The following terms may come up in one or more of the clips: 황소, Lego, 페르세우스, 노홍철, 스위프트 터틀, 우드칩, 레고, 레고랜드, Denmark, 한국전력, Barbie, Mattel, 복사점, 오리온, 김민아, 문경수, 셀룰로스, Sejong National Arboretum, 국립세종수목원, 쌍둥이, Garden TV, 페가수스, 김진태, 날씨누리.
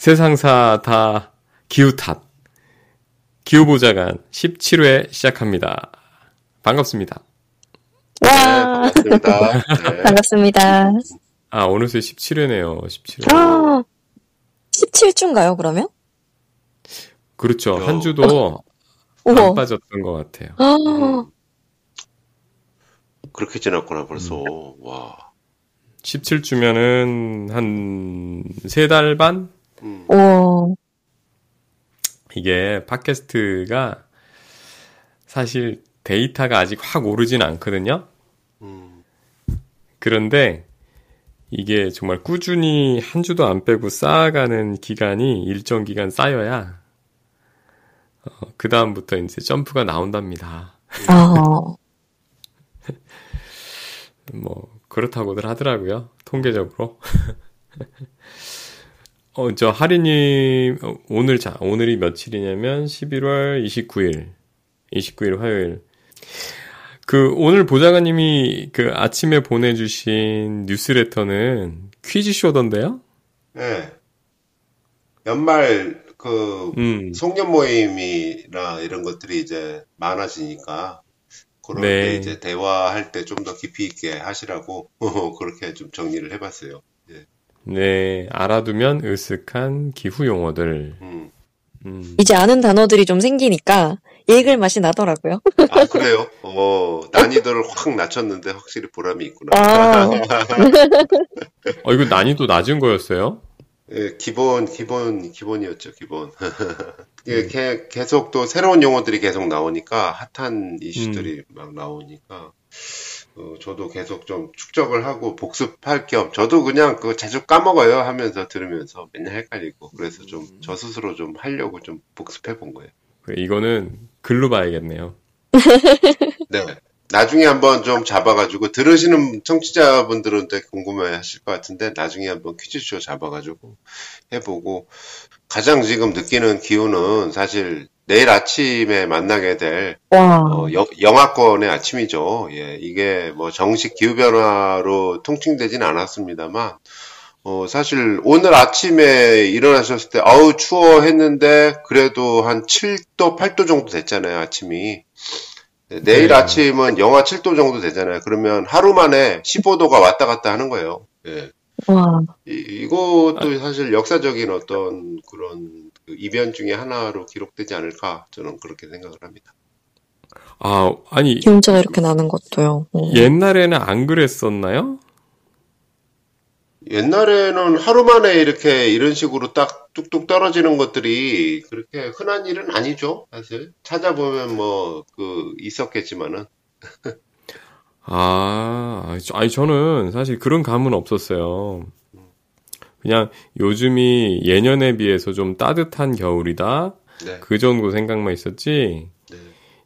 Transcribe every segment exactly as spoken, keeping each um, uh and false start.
세상사 다 기후 탓. 기후보좌관 십칠 회 시작합니다. 반갑습니다. 와! 네, 반갑습니다. 네. 반갑습니다. 아, 어느새 십칠 회네요. 십칠 회. 아, 십칠 주인가요, 그러면? 그렇죠. 어. 한 주도 어. 안 빠졌던 것 같아요. 어. 음. 그렇게 지났구나, 벌써. 음. 와. 십칠 주면은 한 세 달 반? 음. 오. 이게 팟캐스트가 사실 데이터가 아직 확 오르진 않거든요. 음. 그런데 이게 정말 꾸준히 한 주도 안 빼고 쌓아가는 기간이 일정 기간 쌓여야 어, 그 다음부터 이제 점프가 나온답니다. 어. 뭐 그렇다고들 하더라고요. 통계적으로. 어, 저, 하리님, 오늘, 자, 오늘이 며칠이냐면, 십일월 이십구일. 이십구 일 화요일. 그, 오늘 보좌관님이 그 아침에 보내주신 뉴스레터는 퀴즈쇼던데요? 네. 연말, 그, 음. 송년 모임이나 이런 것들이 이제 많아지니까, 그런 네. 때 이제 대화할 때 좀 더 깊이 있게 하시라고, 그렇게 좀 정리를 해봤어요. 네. 네, 알아두면 으슥한 기후 용어들. 음. 음. 이제 아는 단어들이 좀 생기니까 읽을 맛이 나더라고요. 아, 그래요? 어, 난이도를 확 낮췄는데 확실히 보람이 있구나. 아. 어, 이거 난이도 낮은 거였어요? 예, 기본, 기본, 기본이었죠, 기본. 예, 음. 계속 또 새로운 용어들이 계속 나오니까 핫한 이슈들이 음. 막 나오니까. 어, 저도 계속 좀 축적을 하고 복습할 겸 저도 그냥 그 자주 까먹어요 하면서 들으면서 맨날 헷갈리고 그래서 좀 저 스스로 좀 하려고 좀 복습해 본 거예요. 이거는 글로 봐야겠네요. 네, 나중에 한번 좀 잡아가지고 들으시는 청취자분들은 되게 궁금해하실 것 같은데 나중에 한번 퀴즈쇼 잡아가지고 해보고 가장 지금 느끼는 기운은 사실. 내일 아침에 만나게 될 어, 여, 영하권의 아침이죠. 예, 이게 뭐 정식 기후변화로 통칭되지는 않았습니다만 어, 사실 오늘 아침에 일어나셨을 때 아우 추워 했는데 그래도 한 칠 도, 팔 도 정도 됐잖아요. 아침이. 내일 네. 아침은 영하 칠 도 정도 되잖아요. 그러면 하루 만에 십오 도가 왔다 갔다 하는 거예요. 예. 와. 이, 이것도 사실 역사적인 어떤 그런 이변 중에 하나로 기록되지 않을까 저는 그렇게 생각을 합니다. 아 아니 기온차가 이렇게 나는 것도요. 음. 옛날에는 안 그랬었나요? 옛날에는 하루 만에 이렇게 이런 식으로 딱 뚝뚝 떨어지는 것들이 그렇게 흔한 일은 아니죠. 사실 찾아보면 뭐 그 있었겠지만은. 아 아니 저는 사실 그런 감은 없었어요. 그냥 요즘이 예년에 비해서 좀 따뜻한 겨울이다. 네. 그 정도 생각만 있었지. 네.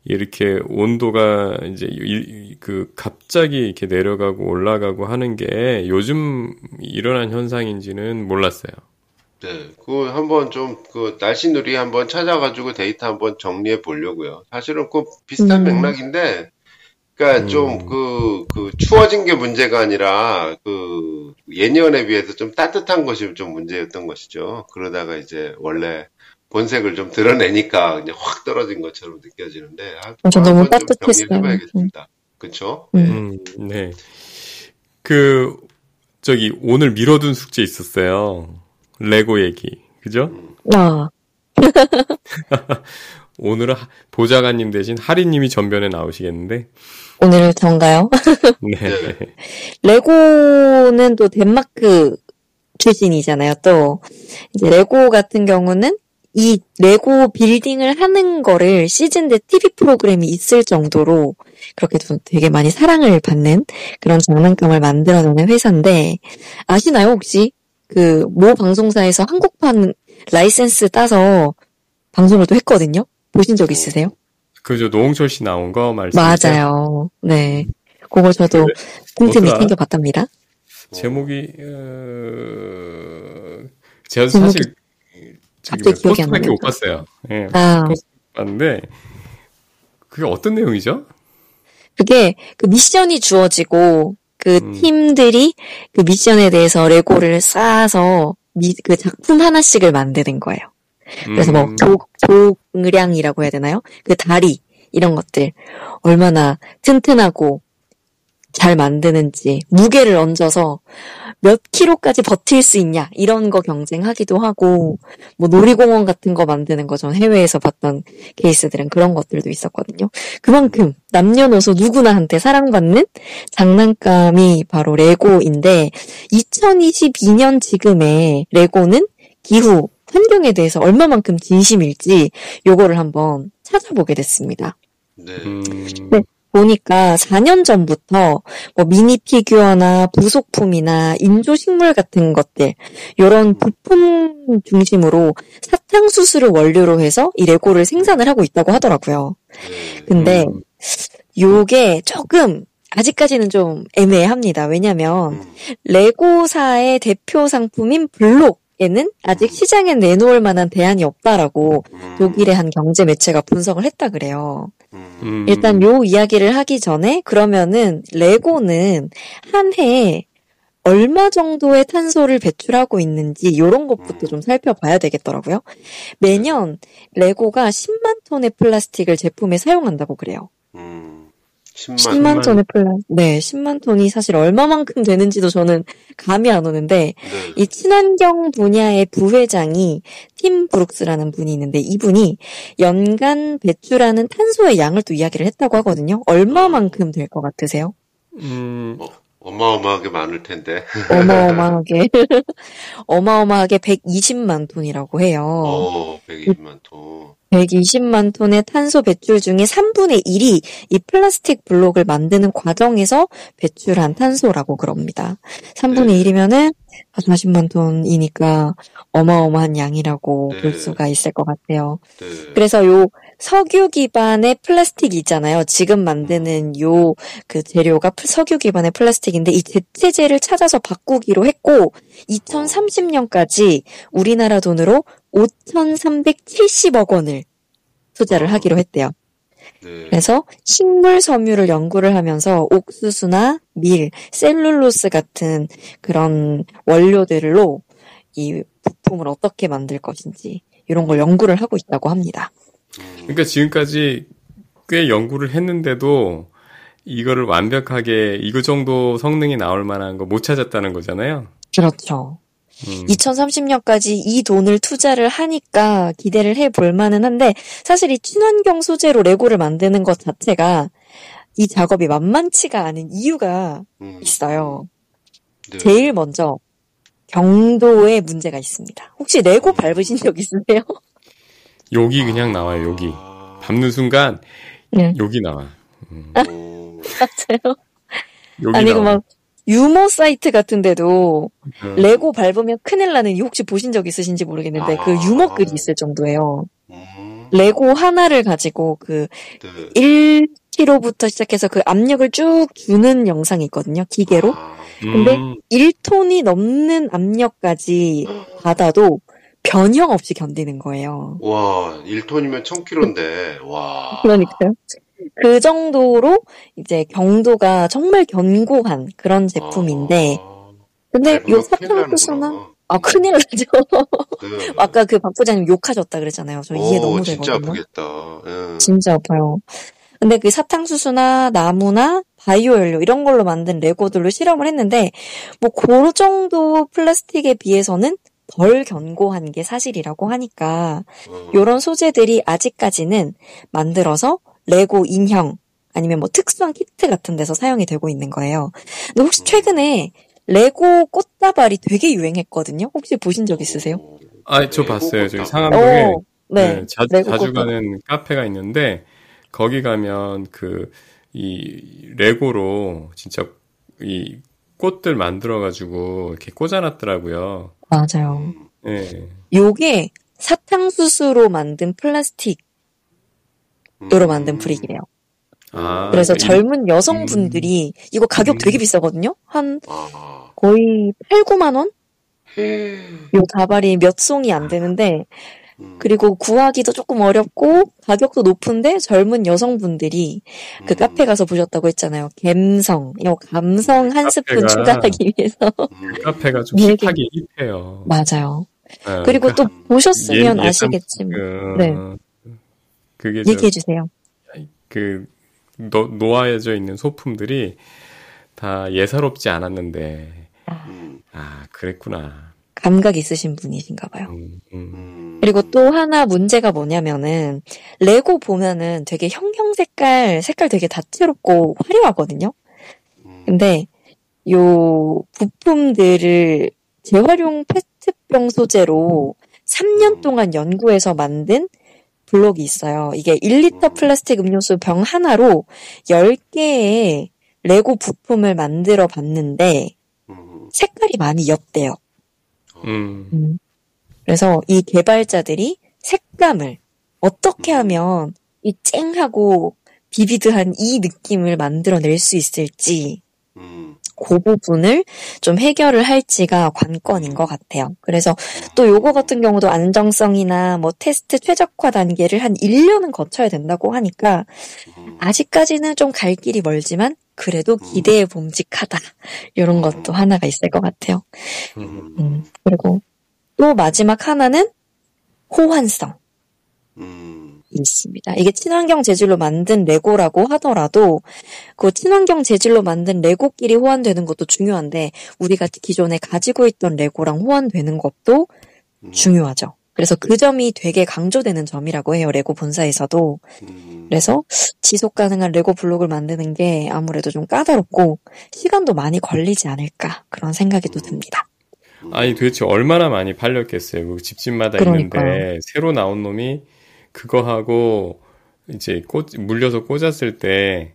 이렇게 온도가 이제 일, 그 갑자기 이렇게 내려가고 올라가고 하는 게 요즘 일어난 현상인지는 몰랐어요. 네, 그 한번 좀 그 날씨누리 한번 찾아가지고 데이터 한번 정리해 보려고요. 사실은 그 비슷한 음. 맥락인데. 그러니까 음. 좀 그, 그 추워진 게 문제가 아니라 그 예년에 비해서 좀 따뜻한 것이 좀 문제였던 것이죠. 그러다가 이제 원래 본색을 좀 드러내니까 그냥 확 떨어진 것처럼 느껴지는데 저 너무 따뜻했어요. 해봐야겠습니다. 음. 그렇죠? 음. 네. 네. 그 저기 오늘 미뤄둔 숙제 있었어요. 레고 얘기. 그죠? 음. 아. 오늘은 보좌관님 대신 하리님이 전변에 나오시겠는데 오늘은 전가요? 네. 레고는 또 덴마크 출신이잖아요. 또 이제 레고 같은 경우는 이 레고 빌딩을 하는 거를 시즌 대 티비 프로그램이 있을 정도로 그렇게 좀 되게 많이 사랑을 받는 그런 장난감을 만들어내는 회사인데 아시나요 혹시? 그 모 방송사에서 한국판 라이센스 따서 방송을 또 했거든요. 보신 적 있으세요? 그죠. 노홍철 씨 나온 거 말씀이세요? 맞아요. 네. 그거 저도 홈팀이 네. 챙겨봤답니다. 제목이... 어... 제가 제목이... 사실 갑자기 기억이 안 나요. 못 봤어요. 네. 아. 봤는데 그게 어떤 내용이죠? 그게 그 미션이 주어지고 그 음. 팀들이 그 미션에 대해서 레고를 쌓아서 미, 그 작품 하나씩을 만드는 거예요. 그래서 뭐 조, 조량이라고 해야 되나요? 그 다리 이런 것들 얼마나 튼튼하고 잘 만드는지 무게를 얹어서 몇 킬로까지 버틸 수 있냐 이런 거 경쟁하기도 하고 뭐 놀이공원 같은 거 만드는 거 전 해외에서 봤던 케이스들은 그런 것들도 있었거든요. 그만큼 남녀노소 누구나한테 사랑받는 장난감이 바로 레고인데 이천이십이 년 지금의 레고는 기후 환경에 대해서 얼마만큼 진심일지 요거를 한번 찾아보게 됐습니다. 네. 네. 보니까 사 년 전부터 뭐 미니 피규어나 부속품이나 인조식물 같은 것들 이런 부품 중심으로 사탕수수를 원료로 해서 이 레고를 생산을 하고 있다고 하더라고요. 근데 요게 조금 아직까지는 좀 애매합니다. 왜냐면 레고사의 대표 상품인 블록 에는 아직 시장에 내놓을 만한 대안이 없다라고 독일의 한 경제 매체가 분석을 했다 그래요. 음. 일단 요 이야기를 하기 전에 그러면은 레고는 한 해에 얼마 정도의 탄소를 배출하고 있는지 요런 것부터 좀 살펴봐야 되겠더라고요. 매년 레고가 십만 톤의 플라스틱을 제품에 사용한다고 그래요. 음. 십만, 십만 톤의 플라스틱. 네, 십만 톤이 사실 얼마만큼 되는지도 저는 감이 안 오는데, 네. 이 친환경 분야의 부회장이 팀 브룩스라는 분이 있는데, 이분이 연간 배출하는 탄소의 양을 또 이야기를 했다고 하거든요. 얼마만큼 될 것 같으세요? 음, 어, 어마어마하게 많을 텐데. 어마어마하게. 어마어마하게 백이십만 톤이라고 해요. 어, 백이십만 톤. 백이십만 톤의 탄소 배출 중에 삼분의 일이 이 플라스틱 블록을 만드는 과정에서 배출한 탄소라고 그럽니다. 삼분의 네. 일이면은 사십만 톤이니까 어마어마한 양이라고 네. 볼 수가 있을 것 같아요. 네. 그래서 요 석유 기반의 플라스틱이 있잖아요. 지금 만드는 요 그 재료가 석유 기반의 플라스틱인데 이 대체재를 찾아서 바꾸기로 했고 이천삼십 년까지 우리나라 돈으로 오천삼백칠십억 원을 투자를 하기로 했대요. 네. 그래서 식물 섬유를 연구를 하면서 옥수수나 밀, 셀룰로스 같은 그런 원료들로 이 부품을 어떻게 만들 것인지 이런 걸 연구를 하고 있다고 합니다. 그러니까 지금까지 꽤 연구를 했는데도 이거를 완벽하게 이거 정도 성능이 나올 만한 거 못 찾았다는 거잖아요. 그렇죠. 음. 이천삼십 년까지 이 돈을 투자를 하니까 기대를 해볼 만은 한데 사실 이 친환경 소재로 레고를 만드는 것 자체가 이 작업이 만만치가 않은 이유가 음. 있어요. 네. 제일 먼저 경도에 문제가 있습니다. 혹시 레고 밟으신 적 있으세요? 여기 그냥 나와요. 여기 밟는 순간 네. 여기 나와. 음. 아, 맞아요. 여기 아니고 나와. 막 유머 사이트 같은데도 음. 레고 밟으면 큰일 나는 혹시 보신 적 있으신지 모르겠는데 아~ 그 유머 글이 있을 정도예요. 음. 레고 하나를 가지고 그 네. 일 킬로그램부터 시작해서 그 압력을 쭉 주는 영상이 있거든요. 기계로. 아~ 음. 근데 일 톤이 넘는 압력까지 받아도 변형 없이 견디는 거예요. 와, 일 톤이면 천 킬로그램인데. 와. 그러니까요. 그 정도로 이제 경도가 정말 견고한 그런 제품인데 아, 근데 요 사탕수수나 아 큰일 나죠. 네. 아까 그 박 부장님 욕하셨다 그랬잖아요. 저 이해 오, 너무 진짜 되거든요. 진짜 아프겠다. 네. 진짜 아파요. 근데 그 사탕수수나 나무나 바이오 연료 이런 걸로 만든 레고들로 실험을 했는데 뭐 그 정도 플라스틱에 비해서는 덜 견고한 게 사실이라고 하니까 요런 소재들이 아직까지는 만들어서 레고 인형 아니면 뭐 특수한 키트 같은 데서 사용이 되고 있는 거예요. 근데 혹시 최근에 레고 꽃다발이 되게 유행했거든요. 혹시 보신 적 있으세요? 아, 저 봤어요. 저기 상암동에 오, 네. 네, 자, 자주 가는 카페가 있는데 거기 가면 그 이 레고로 진짜 이 꽃들 만들어 가지고 이렇게 꽂아놨더라고요. 맞아요. 네. 요게 사탕수수로 만든 플라스틱. 으로 만든 브릭이에요. 아, 그래서 그러니까 젊은 여성분들이 음. 이거 가격 되게 비싸거든요. 한 거의 팔, 구만 원? 음. 요 다발이 몇 송이 안 되는데 음. 그리고 구하기도 조금 어렵고 가격도 높은데 젊은 여성분들이 음. 그 카페 가서 보셨다고 했잖아요. 갬성, 이 감성 한 스푼 추가하기 위해서 음, 카페가 좀 힙하게 힙해요. 맞아요. 네, 그리고 그러니까, 또 보셨으면 예, 아시겠지만 그, 네. 그게 얘기해 주세요. 그 노, 놓아져 있는 소품들이 다 예사롭지 않았는데 아, 아 그랬구나. 감각 있으신 분이신가 봐요. 음, 음. 그리고 또 하나 문제가 뭐냐면은 레고 보면은 되게 형형 색깔 색깔 되게 다채롭고 화려하거든요. 근데 요 부품들을 재활용 페트병 소재로 삼 년 동안 연구해서 만든 블록이 있어요. 이게 일 리터 플라스틱 음료수 병 하나로 열 개의 레고 부품을 만들어 봤는데 색깔이 많이 옅대요. 음. 음. 그래서 이 개발자들이 색감을 어떻게 하면 이 쨍하고 비비드한 이 느낌을 만들어낼 수 있을지 그 부분을 좀 해결을 할지가 관건인 것 같아요. 그래서 또 요거 같은 경우도 안정성이나 뭐 테스트 최적화 단계를 한 일 년은 거쳐야 된다고 하니까 아직까지는 좀 갈 길이 멀지만 그래도 기대에 봄직하다. 이런 것도 하나가 있을 것 같아요. 음, 그리고 또 마지막 하나는 호환성. 있습니다. 이게 친환경 재질로 만든 레고라고 하더라도 그 친환경 재질로 만든 레고끼리 호환되는 것도 중요한데 우리가 기존에 가지고 있던 레고랑 호환되는 것도 음. 중요하죠. 그래서 그 점이 되게 강조되는 점이라고 해요. 레고 본사에서도. 음. 그래서 지속 가능한 레고 블록을 만드는 게 아무래도 좀 까다롭고 시간도 많이 걸리지 않을까 그런 생각이 또 듭니다. 아니 도대체 얼마나 많이 팔렸겠어요. 집집마다 그러니까요. 있는데 새로 나온 놈이 그거 하고 이제 꽂, 물려서 꽂았을 때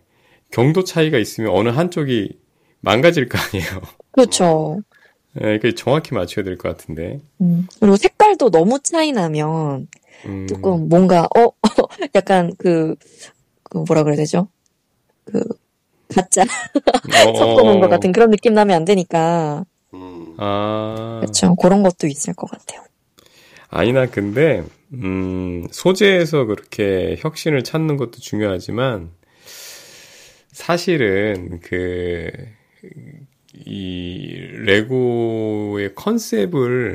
경도 차이가 있으면 어느 한쪽이 망가질 거 아니에요. 그렇죠. 네, 그러니까 정확히 맞춰야 될 것 같은데. 음. 그리고 색깔도 너무 차이 나면 음. 조금 뭔가 어 약간 그, 그 뭐라 그래야 되죠? 그 가짜 섞어놓은 것 같은 그런 느낌 나면 안 되니까. 음. 아. 그렇죠. 그런 것도 있을 것 같아요. 아니나 근데. 음, 소재에서 그렇게 혁신을 찾는 것도 중요하지만, 사실은, 그, 이, 레고의 컨셉을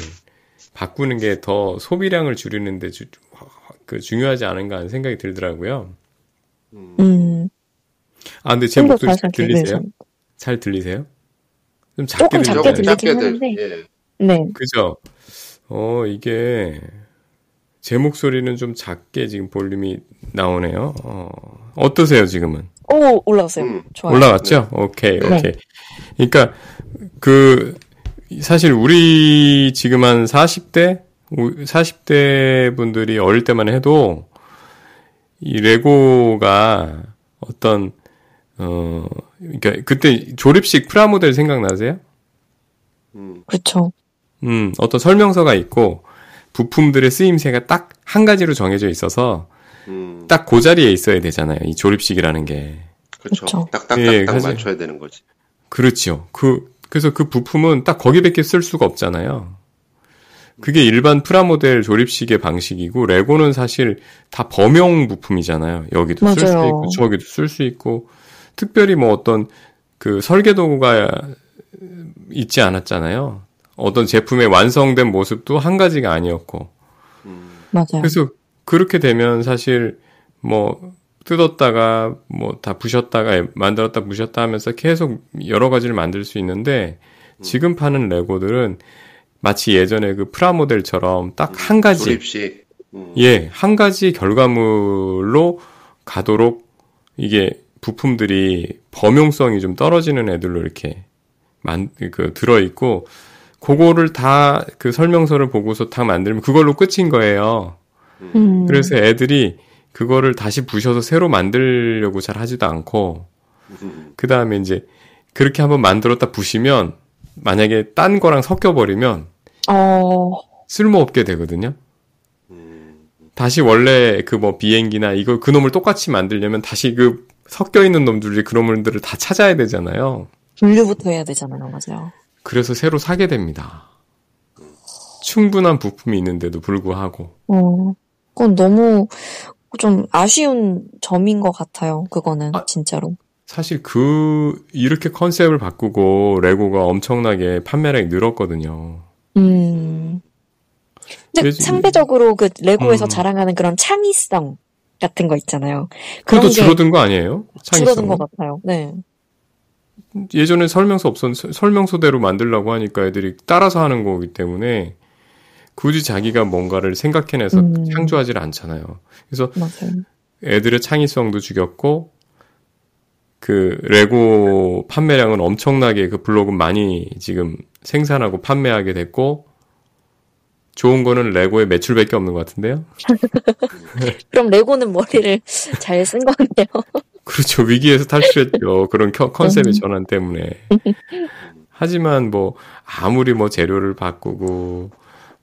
바꾸는 게 더 소비량을 줄이는데 주, 그 중요하지 않은가 하는 생각이 들더라고요. 음. 아, 근데 제 목소리 잘 들리세요? 잘 들리세요? 좀 작게 들리세요? 조금 작게 들리긴 하는데. 네. 그죠? 어, 이게, 제 목소리는 좀 작게 지금 볼륨이 나오네요. 어, 어떠세요 지금은? 오 올라왔어요. 음, 좋아요. 올라왔죠? 네. 오케이 오케이. 네. 그러니까 그 사실 우리 지금 한 사십 대 분들이 어릴 때만 해도 이 레고가 어떤 어 그러니까 그때 조립식 프라모델 생각나세요? 음 그렇죠. 음 어떤 설명서가 있고. 부품들의 쓰임새가 딱 한 가지로 정해져 있어서 음. 딱 그 자리에 있어야 되잖아요. 이 조립식이라는 게. 그렇죠. 딱딱딱 예, 맞춰야 되는 거지. 그렇죠. 그 그래서 그 부품은 딱 거기밖에 쓸 수가 없잖아요. 그게 일반 프라모델 조립식의 방식이고 레고는 사실 다 범용 부품이잖아요. 여기도 쓸 수 있고 저기도 쓸 수 있고 특별히 뭐 어떤 그 설계 도구가 있지 않았잖아요. 어떤 제품의 완성된 모습도 한 가지가 아니었고. 맞아요. 그래서 그렇게 되면 사실 뭐 뜯었다가 뭐 다 부셨다가 만들었다 부셨다 하면서 계속 여러 가지를 만들 수 있는데 지금 파는 레고들은 마치 예전에 그 프라모델처럼 딱 한 가지. 조립식. 예, 한 가지 결과물로 가도록 이게 부품들이 범용성이 좀 떨어지는 애들로 이렇게 만, 그 들어있고 그거를 다 그 설명서를 보고서 다 만들면 그걸로 끝인 거예요. 음. 그래서 애들이 그거를 다시 부셔서 새로 만들려고 잘 하지도 않고 음. 그 다음에 이제 그렇게 한번 만들었다 부시면 만약에 딴 거랑 섞여버리면 어... 쓸모없게 되거든요. 음. 다시 원래 그 뭐 비행기나 이거 그놈을 똑같이 만들려면 다시 그 섞여있는 놈들이 그놈들을 다 찾아야 되잖아요. 분류부터 해야 되잖아요. 맞아요. 그래서 새로 사게 됩니다. 충분한 부품이 있는데도 불구하고. 어, 그건 너무 좀 아쉬운 점인 것 같아요. 그거는 아, 진짜로. 사실 그 이렇게 컨셉을 바꾸고 레고가 엄청나게 판매량이 늘었거든요. 음. 근데 예지. 상대적으로 그 레고에서 음. 자랑하는 그런 창의성 같은 거 있잖아요. 그것도 줄어든 거 아니에요? 창의성. 줄어든 것 같아요. 네. 예전에 설명서 없었는데 설명서대로 만들려고 하니까 애들이 따라서 하는 거기 때문에 굳이 자기가 뭔가를 생각해내서 음. 창조하지를 않잖아요. 그래서 맞아요. 애들의 창의성도 죽였고 그 레고 판매량은 엄청나게 그 블록은 많이 지금 생산하고 판매하게 됐고 좋은 거는 레고의 매출밖에 없는 것 같은데요. 그럼 레고는 머리를 잘 쓴 거네요. 그렇죠. 위기에서 탈출했죠. 그런 컨셉의 전환 때문에. 하지만 뭐 아무리 뭐 재료를 바꾸고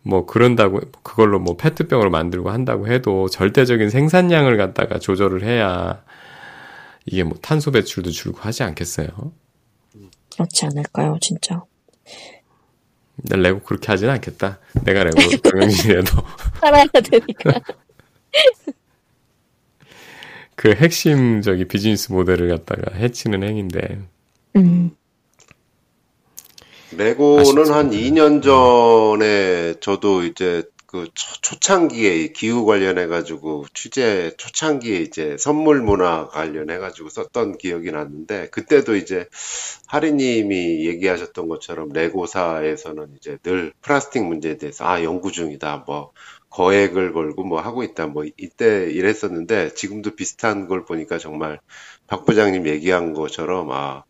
뭐 그런다고 그걸로 뭐 페트병으로 만들고 한다고 해도 절대적인 생산량을 갖다가 조절을 해야 이게 뭐 탄소 배출도 줄고 하지 않겠어요? 그렇지 않을까요, 진짜. 난 레고 그렇게 하진 않겠다. 내가 레고 경영진이라도 살아야 되니까. 그 핵심적인 비즈니스 모델을 갖다가 해치는 행위인데. 음. 레고는 아쉽습니다. 한 이 년 전에 저도 이제 그 초, 초창기에 기후 관련해가지고 취재 초창기에 이제 선물 문화 관련해가지고 썼던 기억이 났는데 그때도 이제 하리님이 얘기하셨던 것처럼 레고사에서는 이제 늘 플라스틱 문제에 대해서 아 연구 중이다 뭐 거액을 걸고 뭐 하고 있다 뭐 이때 이랬었는데 지금도 비슷한 걸 보니까 정말 박 부장님 얘기한 것처럼 아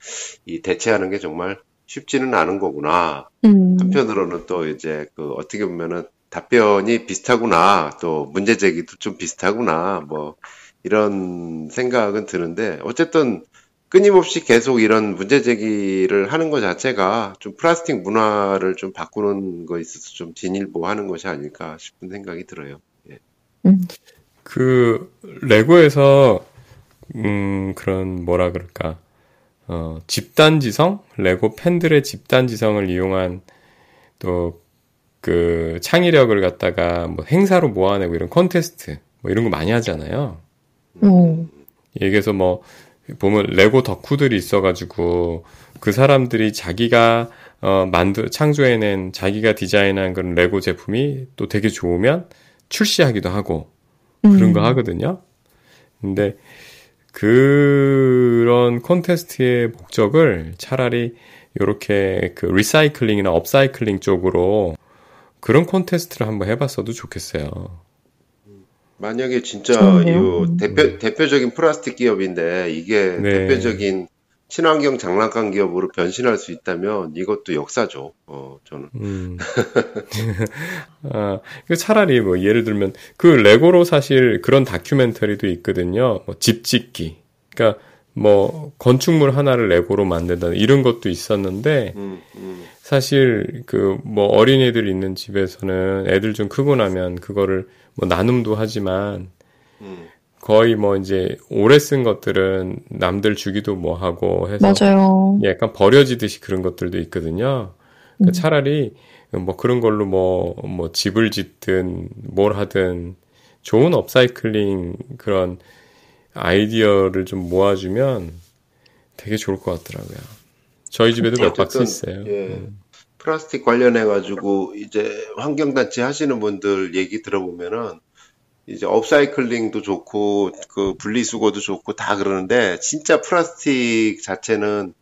이 대체하는 게 정말 쉽지는 않은 거구나. 음. 한편으로는 또 이제 그 어떻게 보면은 답변이 비슷하구나. 또 문제 제기도 좀 비슷하구나. 뭐 이런 생각은 드는데 어쨌든 끊임없이 계속 이런 문제 제기를 하는 것 자체가 좀 플라스틱 문화를 좀 바꾸는 거에 있어서 좀 진일보하는 것이 아닐까 싶은 생각이 들어요. 예. 음. 그 레고에서 음 그런 뭐라 그럴까? 어, 집단지성? 레고 팬들의 집단지성을 이용한 또 그 창의력을 갖다가 뭐 행사로 모아내고 이런 콘테스트 뭐 이런 거 많이 하잖아요. 음. 여기에서 뭐 보면 레고 덕후들이 있어가지고 그 사람들이 자기가 어, 만들 창조해낸 자기가 디자인한 그런 레고 제품이 또 되게 좋으면 출시하기도 하고 그런 음. 거 하거든요. 근데 그런 콘테스트의 목적을 차라리 요렇게 그 리사이클링이나 업사이클링 쪽으로 그런 콘테스트를 한번 해봤어도 좋겠어요. 만약에 진짜 이 대표, 대표적인 플라스틱 기업인데 이게 네. 대표적인 친환경 장난감 기업으로 변신할 수 있다면 이것도 역사죠. 어, 저는. 음. 아, 차라리 뭐 예를 들면 그 레고로 사실 그런 다큐멘터리도 있거든요. 뭐 집 짓기. 그러니까 뭐 건축물 하나를 레고로 만든다는 이런 것도 있었는데 음, 음. 사실 그 뭐 어린애들 있는 집에서는 애들 좀 크고 나면 그거를 뭐 나눔도 하지만 음. 거의 뭐 이제 오래 쓴 것들은 남들 주기도 뭐 하고 해서 맞아요. 약간 버려지듯이 그런 것들도 있거든요. 그러니까 음. 차라리 뭐 그런 걸로 뭐, 뭐 집을 짓든 뭘 하든 좋은 업사이클링 그런 아이디어를 좀 모아주면 되게 좋을 것 같더라고요. 저희 집에도 몇 박스 있어요. 예. 음. 플라스틱 관련해가지고 이제 환경단체 하시는 분들 얘기 들어보면은 이제 업사이클링도 좋고 그 분리수거도 좋고 다 그러는데 진짜 플라스틱 자체는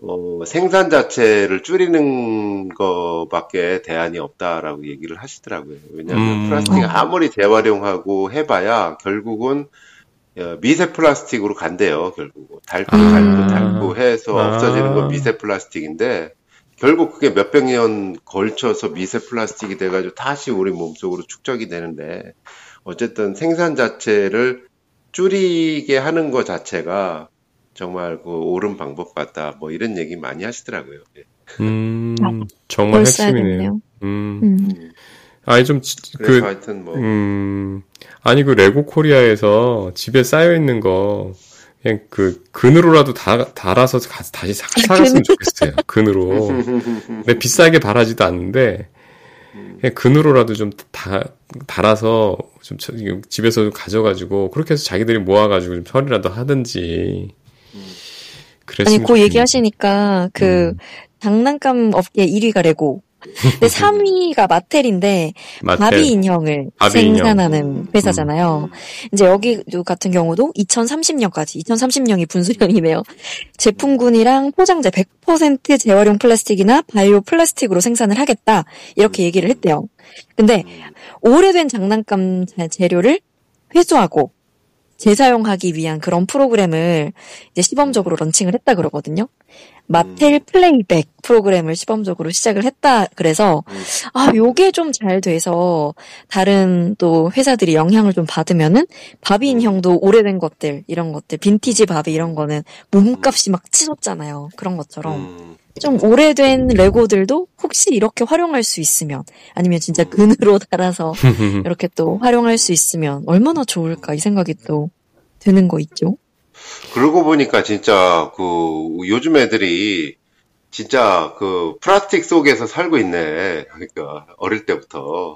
어 생산 자체를 줄이는 거밖에 대안이 없다라고 얘기를 하시더라고요. 왜냐하면 음. 플라스틱 아무리 재활용하고 해봐야 결국은 미세 플라스틱으로 간대요. 결국 닳고 닳고 닳고 해서 없어지는 건 미세 플라스틱인데 결국 그게 몇백 년 걸쳐서 미세 플라스틱이 돼가지고 다시 우리 몸속으로 축적이 되는데 어쨌든 생산 자체를 줄이게 하는 것 자체가 정말 그 옳은 방법 같다. 뭐 이런 얘기 많이 하시더라고요. 음, 정말 핵심이네요. 음. 음. 아니 좀 그 하여튼 뭐 음, 아니 그 레고 코리아에서 집에 쌓여 있는 거 그냥 그 그늘로라도 다 달아서 가, 다시 사, 사갔으면 좋겠어요. 그늘로. 근데 비싸게 바라지도 않는데 그냥 그늘로라도 좀 다, 달아서 좀 집에서 가져가지고 그렇게 해서 자기들이 모아가지고 좀 처리라도 하든지. 아니, 그 얘기하시니까 그 음. 장난감 업계 일 위가 레고. 근데 삼 위가 마텔인데 마텔. 바비 인형을 바비 생산하는 인형. 회사잖아요. 음. 이제 여기 같은 경우도 이천삼십 년까지 이천삼십 년이 분수령이네요. 제품군이랑 포장재 백 퍼센트 재활용 플라스틱이나 바이오 플라스틱으로 생산을 하겠다 이렇게 얘기를 했대요. 근데 오래된 장난감 재료를 회수하고 재사용하기 위한 그런 프로그램을 이제 시범적으로 런칭을 했다 그러거든요. 마텔 플레이백 프로그램을 시범적으로 시작을 했다. 그래서 아, 요게 좀 잘 돼서 다른 또 회사들이 영향을 좀 받으면은 바비 인형도 오래된 것들 이런 것들 빈티지 바비 이런 거는 몸값이 막 치솟잖아요. 그런 것처럼 좀 오래된 레고들도 혹시 이렇게 활용할 수 있으면 아니면 진짜 근으로 달아서 이렇게 또 활용할 수 있으면 얼마나 좋을까 이 생각이 또 드는 거 있죠. 그러고 보니까 진짜 그 요즘 애들이 진짜 그 플라스틱 속에서 살고 있네. 그러니까 어릴 때부터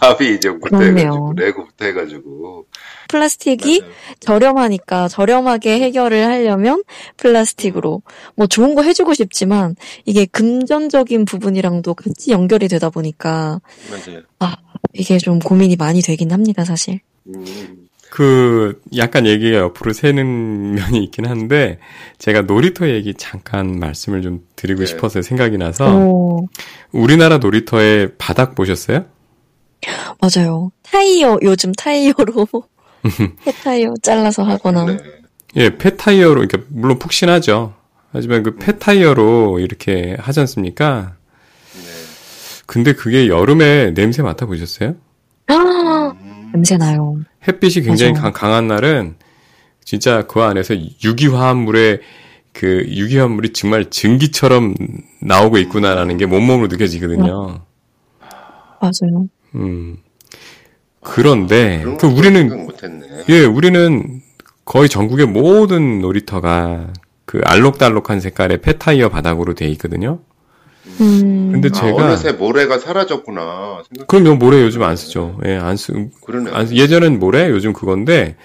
바비 인형부터 해가지고 레고부터 해가지고 플라스틱이 맞아요. 저렴하니까 저렴하게 해결을 하려면 플라스틱으로 뭐 좋은 거 해주고 싶지만 이게 금전적인 부분이랑도 같이 연결이 되다 보니까 맞아요. 아 이게 좀 고민이 많이 되긴 합니다 사실. 음. 그 약간 얘기가 옆으로 새는 면이 있긴 한데 제가 놀이터 얘기 잠깐 말씀을 좀 드리고 네. 싶어서 생각이 나서 오. 우리나라 놀이터의 바닥 보셨어요? 맞아요. 타이어 요즘 타이어로 폐타이어 잘라서 하거나 네. 예, 폐타이어로 그러니까 물론 푹신하죠. 하지만 그 폐타이어로 이렇게 하지 않습니까? 네. 근데 그게 여름에 냄새 맡아 보셨어요? 아 냄새 나요. 햇빛이 굉장히 강, 강한 날은 진짜 그 안에서 유기화합물의 그 유기화합물이 정말 증기처럼 나오고 있구나라는 게 몸몸으로 느껴지거든요. 맞아요. 음. 그런데 그 우리는 예, 우리는 거의 전국의 모든 놀이터가 그 알록달록한 색깔의 폐타이어 바닥으로 돼 있거든요. 음. 근데 제가 아, 어느새 모래가 사라졌구나. 그럼 요 모래 요즘 안 쓰죠. 예, 안 쓰. 안 쓰, 예전엔 모래, 요즘 그건데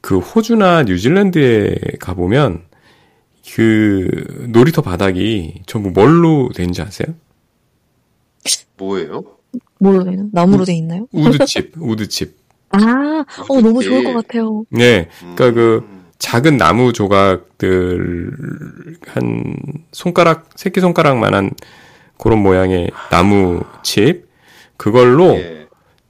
그 호주나 뉴질랜드에 가 보면 그 놀이터 바닥이 전부 뭘로 돼 있는지 아세요? 뭐예요? 뭘로? 나무로 돼 있나요? 우드칩, 우드칩. 아, 우드칩. 어 너무 좋을 것 같아요. 네, 그러니까 음. 그. 작은 나무 조각들, 한, 손가락, 새끼손가락만한 그런 모양의 나무 칩, 그걸로 예.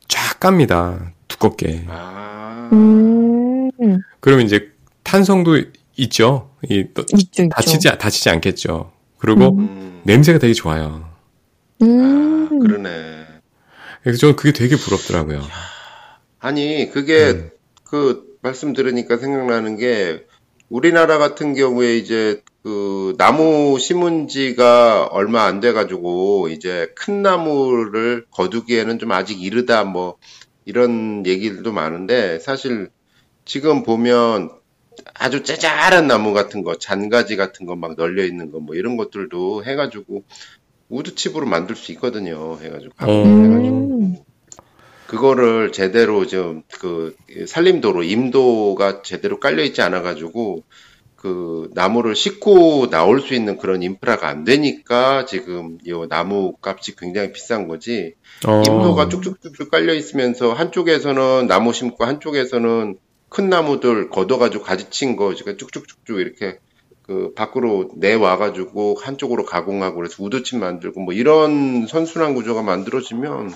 쫙 깝니다. 두껍게. 아. 음. 그러면 이제 탄성도 있죠. 이, 또, 있죠, 다치지, 있죠. 다치지 않겠죠. 그리고 음. 냄새가 되게 좋아요. 음. 아, 그러네. 그래서 저는 그게 되게 부럽더라고요. 이야. 아니, 그게, 음. 그, 말씀 들으니까 생각나는 게 우리나라 같은 경우에 이제 그 나무 심은지가 얼마 안 돼가지고 이제 큰 나무를 거두기에는 좀 아직 이르다 뭐 이런 얘기들도 많은데 사실 지금 보면 아주 짜잘한 나무 같은 거 잔가지 같은 거 막 널려 있는 거 뭐 이런 것들도 해가지고 우드칩으로 만들 수 있거든요 해가지고 음. 해가지고. 그거를 제대로 좀 그 산림도로 임도가 제대로 깔려 있지 않아 가지고 그 나무를 싣고 나올 수 있는 그런 인프라가 안 되니까 지금 요 나무 값이 굉장히 비싼 거지. 어. 임도가 쭉쭉쭉쭉 깔려 있으면서 한쪽에서는 나무 심고 한쪽에서는 큰 나무들 걷어 가지고 가지친 거 지금 쭉쭉쭉쭉 이렇게 그 밖으로 내와 가지고 한쪽으로 가공하고 그래서 우드칩 만들고 뭐 이런 선순환 구조가 만들어지면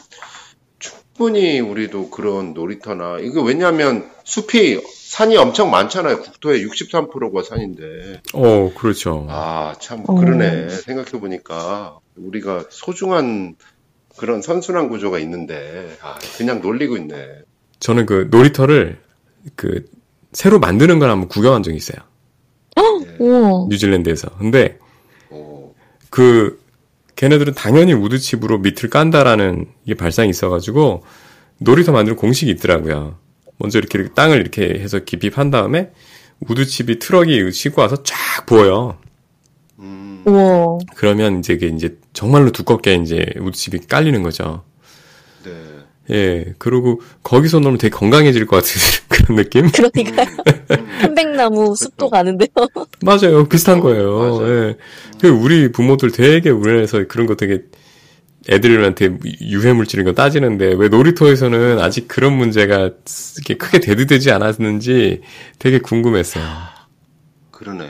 충분히 우리도 그런 놀이터나 이거 왜냐하면 숲이 산이 엄청 많잖아요. 국토의 육십삼 퍼센트가 산인데. 어, 그렇죠. 아, 참 그러네. 어. 생각해 보니까 우리가 소중한 그런 선순환 구조가 있는데 아, 그냥 놀리고 있네. 저는 그 놀이터를 그 새로 만드는 걸 한번 구경한 적이 있어요. 네. 뉴질랜드에서. 근데 오. 그 걔네들은 당연히 우드칩으로 밑을 깐다라는 이게 발상이 있어가지고 놀이터 만드는 공식이 있더라고요. 먼저 이렇게 땅을 이렇게 해서 깊이 판 다음에 우드칩이 트럭이 싣고 와서 쫙 부어요. 음. 우와. 그러면 이제 이게 이제 정말로 두껍게 이제 우드칩이 깔리는 거죠. 네. 예, 그리고 거기서 놀면 되게 건강해질 것 같은 그런 느낌? 그러니까요. 편백나무 숲도 가는데요. 맞아요. 비슷한 거예요. 예. 그 우리 부모들 되게 우려해서 그런 거 되게 애들한테 유해물질인 거 따지는데 왜 놀이터에서는 아직 그런 문제가 이렇게 크게 대두되지 않았는지 되게 궁금했어요. 그러네.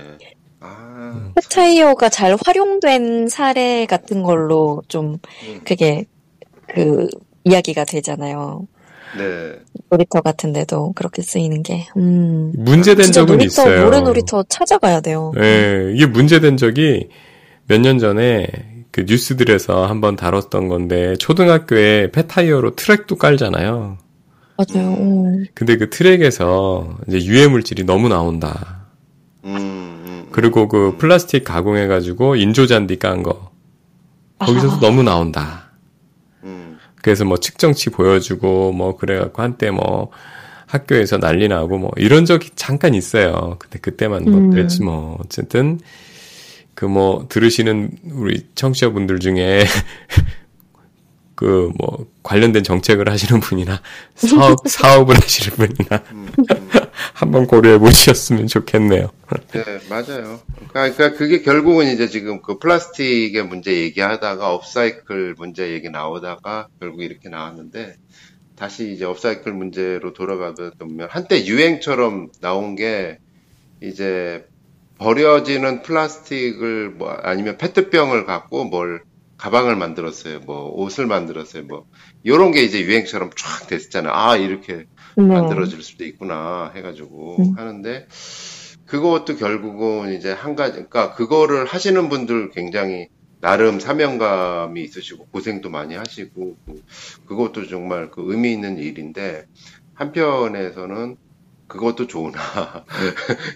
아. 펫타이어가 잘 활용된 사례 같은 걸로 좀 그게 그 이야기가 되잖아요. 네. 놀이터 같은데도 그렇게 쓰이는 게. 음. 문제된 적은 놀이터, 있어요. 모래 놀이터 찾아가야 돼요. 네, 이게 문제된 적이 몇 년 전에 그 뉴스들에서 한번 다뤘던 건데 초등학교에 폐타이어로 트랙도 깔잖아요. 맞아요. 음. 근데 그 트랙에서 이제 유해 물질이 너무 나온다. 음. 그리고 그 플라스틱 가공해가지고 인조 잔디 깐 거 거기서도 너무 나온다. 그래서 뭐 측정치 보여주고 뭐 그래갖고 한때 뭐 학교에서 난리 나고 뭐 이런 적이 잠깐 있어요. 근데 그때만 음. 뭐 됐지 뭐 어쨌든 그 뭐 들으시는 우리 청취자분들 중에 그 뭐 관련된 정책을 하시는 분이나 사업 사업을 하시는 분이나 한번 고려해 보셨으면 좋겠네요. 네 맞아요. 그러니까 그게 결국은 이제 지금 그 플라스틱의 문제 얘기하다가 업사이클 문제 얘기 나오다가 결국 이렇게 나왔는데 다시 이제 업사이클 문제로 돌아가면 한때 유행처럼 나온 게 이제 버려지는 플라스틱을 뭐 아니면 페트병을 갖고 뭘 가방을 만들었어요. 뭐 옷을 만들었어요. 뭐 이런 게 이제 유행처럼 쫙 됐었잖아요. 아 이렇게 네. 만들어질 수도 있구나 해가지고 음. 하는데 그것도 결국은 이제 한 가지 그러니까 그거를 하시는 분들 굉장히 나름 사명감이 있으시고 고생도 많이 하시고 그것도 정말 그 의미 있는 일인데 한편에서는 그것도 좋으나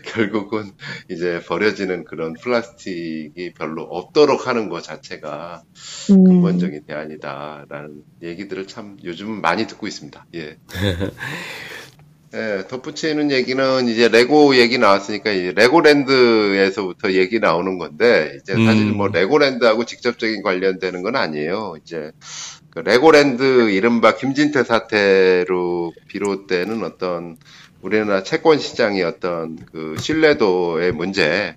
결국은 이제 버려지는 그런 플라스틱이 별로 없도록 하는 것 자체가 음. 근본적인 대안이다라는 얘기들을 참 요즘 많이 듣고 있습니다. 예. 예, 덧붙이는 얘기는 이제 레고 얘기 나왔으니까 이제 레고랜드에서부터 얘기 나오는 건데 이제 사실 뭐 레고랜드하고 직접적인 관련되는 건 아니에요. 이제 그 레고랜드 이른바 김진태 사태로 비롯되는 어떤 우리나라 채권 시장의 어떤 그 신뢰도의 문제,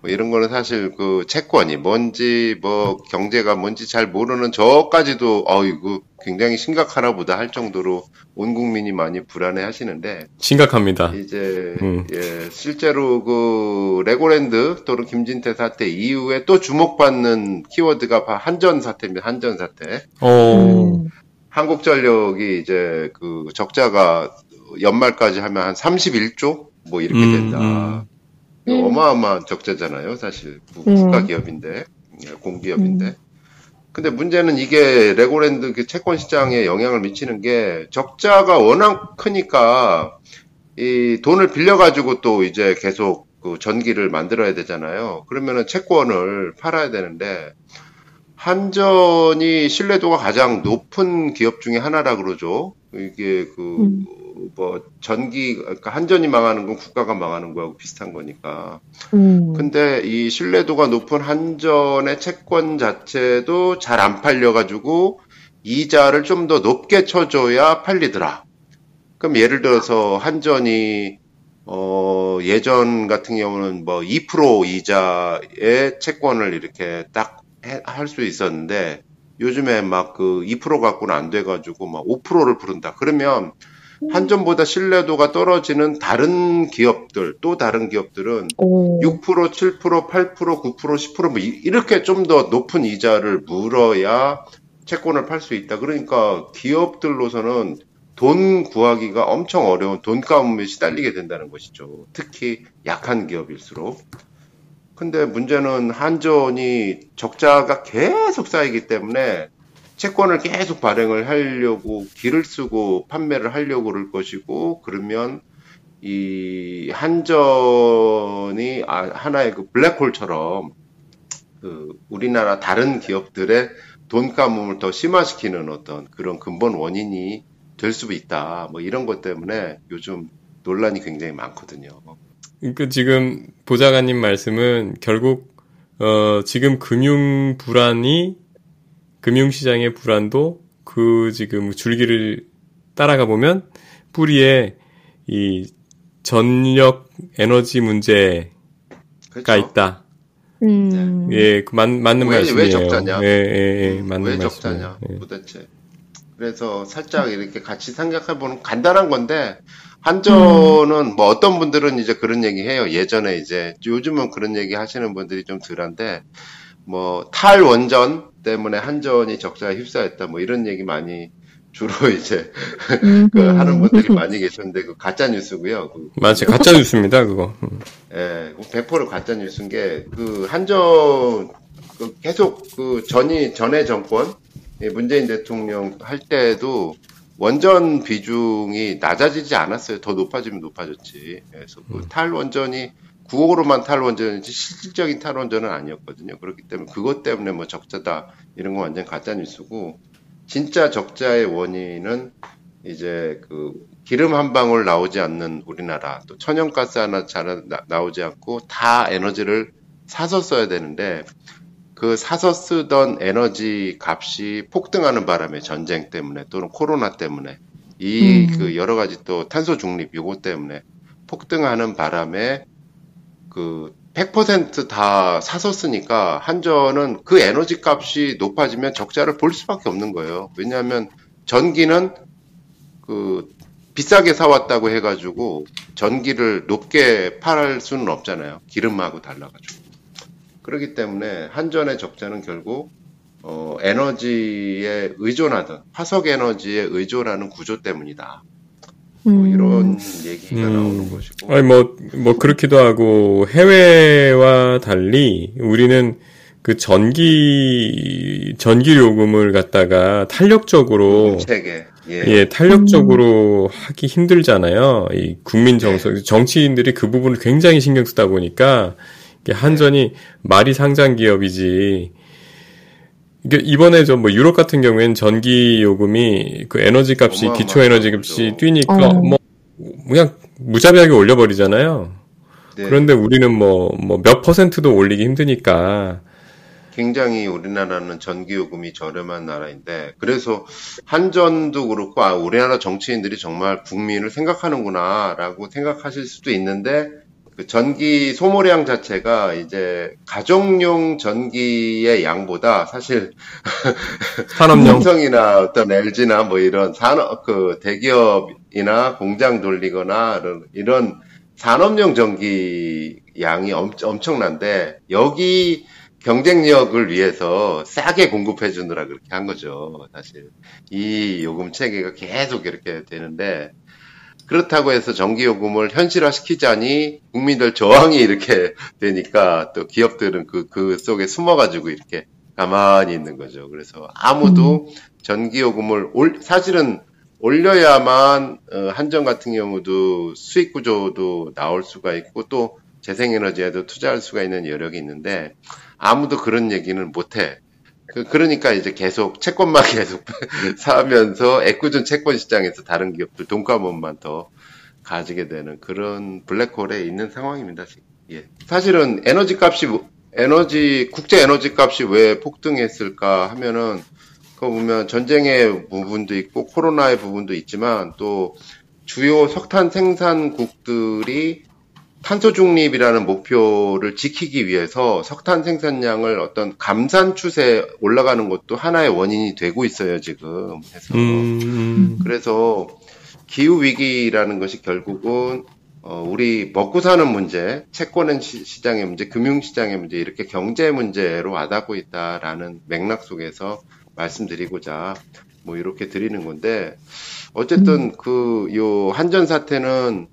뭐 이런 거는 사실 그 채권이 뭔지 뭐 경제가 뭔지 잘 모르는 저까지도 어이구 굉장히 심각하나 보다 할 정도로 온 국민이 많이 불안해 하시는데. 심각합니다. 이제, 음. 예, 실제로 그 레고랜드 또는 김진태 사태 이후에 또 주목받는 키워드가 한전 사태입니다. 한전 사태. 오. 음, 한국전력이 이제 그 적자가 연말까지 하면 한 삼십일조? 뭐 이렇게 된다. 음, 음. 어마어마한 적자잖아요. 사실 국가기업인데 공기업인데. 음. 근데 문제는 이게 레고랜드 채권시장에 영향을 미치는 게 적자가 워낙 크니까 이 돈을 빌려가지고 또 이제 계속 그 전기를 만들어야 되잖아요. 그러면은 채권을 팔아야 되는데 한전이 신뢰도가 가장 높은 기업 중에 하나라 그러죠. 이게 그 음. 뭐 전기 그러니까 한전이 망하는 건 국가가 망하는 거하고 비슷한 거니까. 음. 근데 이 신뢰도가 높은 한전의 채권 자체도 잘 안 팔려가지고 이자를 좀 더 높게 쳐줘야 팔리더라. 그럼 예를 들어서 한전이 어 예전 같은 경우는 뭐 이 퍼센트 이자의 채권을 이렇게 딱 할 수 있었는데 요즘에 막 그 이 퍼센트 갖고는 안 돼가지고 막 오 퍼센트를 부른다. 그러면 한전보다 신뢰도가 떨어지는 다른 기업들, 또 다른 기업들은 오. 육 퍼센트, 칠 퍼센트, 팔 퍼센트, 구 퍼센트, 십 퍼센트 뭐 이렇게 좀 더 높은 이자를 물어야 채권을 팔 수 있다. 그러니까 기업들로서는 돈 구하기가 엄청 어려운 돈 가뭄에 시달리게 된다는 것이죠. 특히 약한 기업일수록. 근데 문제는 한전이 적자가 계속 쌓이기 때문에 채권을 계속 발행을 하려고 길을 쓰고 판매를 하려고 그럴 것이고 그러면 이 한전이 하나의 그 블랙홀처럼 그 우리나라 다른 기업들의 돈 가뭄을 더 심화시키는 어떤 그런 근본 원인이 될 수도 있다. 뭐 이런 것 때문에 요즘 논란이 굉장히 많거든요. 그러니까 지금 보좌관님 말씀은 결국 어, 지금 금융 불안이, 금융시장의 불안도 그 지금 줄기를 따라가 보면 뿌리에 이 전력 에너지 문제가 그렇죠. 있다. 음. 예, 그 맞, 맞는 왜, 말씀이에요. 왜 적자냐? 예, 예, 예, 음, 맞는 왜 적자냐? 예. 도대체. 그래서 살짝 이렇게 같이 생각해보는 간단한 건데, 한전은 음. 뭐 어떤 분들은 이제 그런 얘기 해요. 예전에 이제, 요즘은 그런 얘기 하시는 분들이 좀 덜한데, 뭐 탈원전 때문에 한전이 적자에 휩싸였다. 뭐 이런 얘기 많이 주로 이제 그 하는 분들이 많이 계셨는데, 그 가짜 뉴스고요. 맞아요, 가짜 뉴스입니다, 그거. 예, 백 퍼센트 가짜 뉴스인 게 그 한전 그 계속 그 전이 전의 정권 문재인 대통령 할 때도 원전 비중이 낮아지지 않았어요. 더 높아지면 높아졌지. 그래서 그 탈원전이 구억으로만 탈원전이지 실질적인 탈원전은 아니었거든요. 그렇기 때문에 그것 때문에 뭐 적자다 이런 건 완전 가짜 뉴스고. 진짜 적자의 원인은 이제 그 기름 한 방울 나오지 않는 우리나라, 또 천연가스 하나 잘 나오지 않고 다 에너지를 사서 써야 되는데, 그 사서 쓰던 에너지 값이 폭등하는 바람에 전쟁 때문에 또는 코로나 때문에 이 그 여러 가지 또 탄소 중립 요거 때문에 폭등하는 바람에 그 백 퍼센트 다 사서 쓰니까 한전은 그 에너지 값이 높아지면 적자를 볼 수밖에 없는 거예요. 왜냐하면 전기는 그 비싸게 사왔다고 해가지고 전기를 높게 팔 수는 없잖아요. 기름하고 달라가지고. 그렇기 때문에 한전의 적자는 결국 어, 에너지에 의존하던 화석 에너지에 의존하는 구조 때문이다. 뭐 이런 얘기가 음. 나오는 것이고. 아니, 뭐, 뭐, 그렇기도 하고, 해외와 달리, 우리는 그 전기, 전기요금을 갖다가 탄력적으로. 정책에. 예. 예, 탄력적으로 음. 하기 힘들잖아요. 이 국민 정서, 네. 정치인들이 그 부분을 굉장히 신경 쓰다 보니까, 한전이 네. 말이 상장 기업이지, 이번에 저 뭐 유럽 같은 경우에는 전기 요금이 그 에너지 값이 기초 에너지 값이 뛰니까 어. 뭐 그냥 무자비하게 올려버리잖아요. 네. 그런데 우리는 뭐 뭐 몇 퍼센트도 올리기 힘드니까 굉장히 우리나라는 전기 요금이 저렴한 나라인데, 그래서 한전도 그렇고 아 우리나라 정치인들이 정말 국민을 생각하는구나라고 생각하실 수도 있는데. 그 전기 소모량 자체가 이제 가정용 전기의 양보다 사실 산업용 삼성이나 어떤 엘지나 뭐 이런 산업 그 대기업이나 공장 돌리거나 이런, 이런 산업용 전기 양이 엄, 엄청난데 여기 경쟁력을 위해서 싸게 공급해 주느라 그렇게 한 거죠. 사실 이 요금 체계가 계속 이렇게 되는데. 그렇다고 해서 전기요금을 현실화시키자니 국민들 저항이 이렇게 되니까 또 기업들은 그, 그 속에 숨어가지고 이렇게 가만히 있는 거죠. 그래서 아무도 전기요금을 올, 사실은 올려야만 한전 같은 경우도 수익구조도 나올 수가 있고 또 재생에너지에도 투자할 수가 있는 여력이 있는데 아무도 그런 얘기는 못해. 그러니까 이제 계속 채권만 계속 사면서 애꿎은 채권 시장에서 다른 기업들 돈값만 더 가지게 되는 그런 블랙홀에 있는 상황입니다. 예. 사실은 에너지 값이 에너지 국제 에너지 값이 왜 폭등했을까 하면은 그거 보면 전쟁의 부분도 있고 코로나의 부분도 있지만 또 주요 석탄 생산국들이 탄소 중립이라는 목표를 지키기 위해서 석탄 생산량을 어떤 감산 추세에 올라가는 것도 하나의 원인이 되고 있어요, 지금. 그래서, 음. 그래서 기후 위기라는 것이 결국은 어, 우리 먹고 사는 문제, 채권 시장의 문제, 금융 시장의 문제 이렇게 경제 문제로 와닿고 있다라는 맥락 속에서 말씀드리고자 뭐 이렇게 드리는 건데 어쨌든 그 요 한전 사태는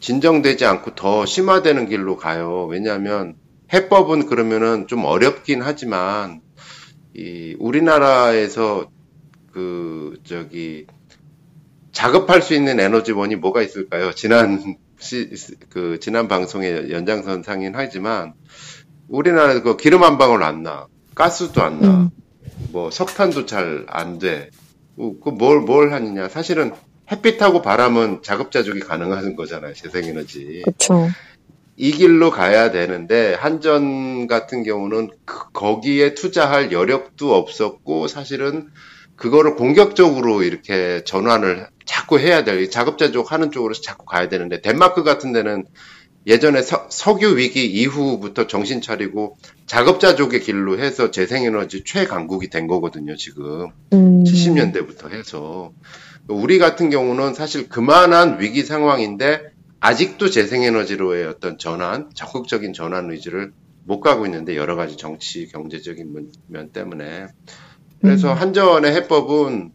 진정되지 않고 더 심화되는 길로 가요. 왜냐하면 해법은 그러면은 좀 어렵긴 하지만 이 우리나라에서 그 저기 자급할 수 있는 에너지원이 뭐가 있을까요? 지난 시, 그 지난 방송에 연장선 상인하지만 우리나라 그 기름 한 방울 안 나, 가스도 안 나, 뭐 석탄도 잘 안 돼. 그 뭘 뭘 하느냐? 사실은 햇빛하고 바람은 자급자족이 가능한 거잖아요. 재생에너지. 그렇죠. 이 길로 가야 되는데 한전 같은 경우는 그, 거기에 투자할 여력도 없었고 사실은 그거를 공격적으로 이렇게 전환을 자꾸 해야 될 자급자 쪽 하는 쪽으로 자꾸 가야 되는데 덴마크 같은 데는 예전에 서, 석유 위기 이후부터 정신 차리고 자급자 쪽의 길로 해서 재생에너지 최강국이 된 거거든요 지금. 음. 칠십 년대부터 해서 우리 같은 경우는 사실 그만한 위기 상황인데 아직도 재생에너지로의 어떤 전환, 적극적인 전환 의지를 못 가고 있는데 여러 가지 정치, 경제적인 면 때문에 그래서 음. 한전의 해법은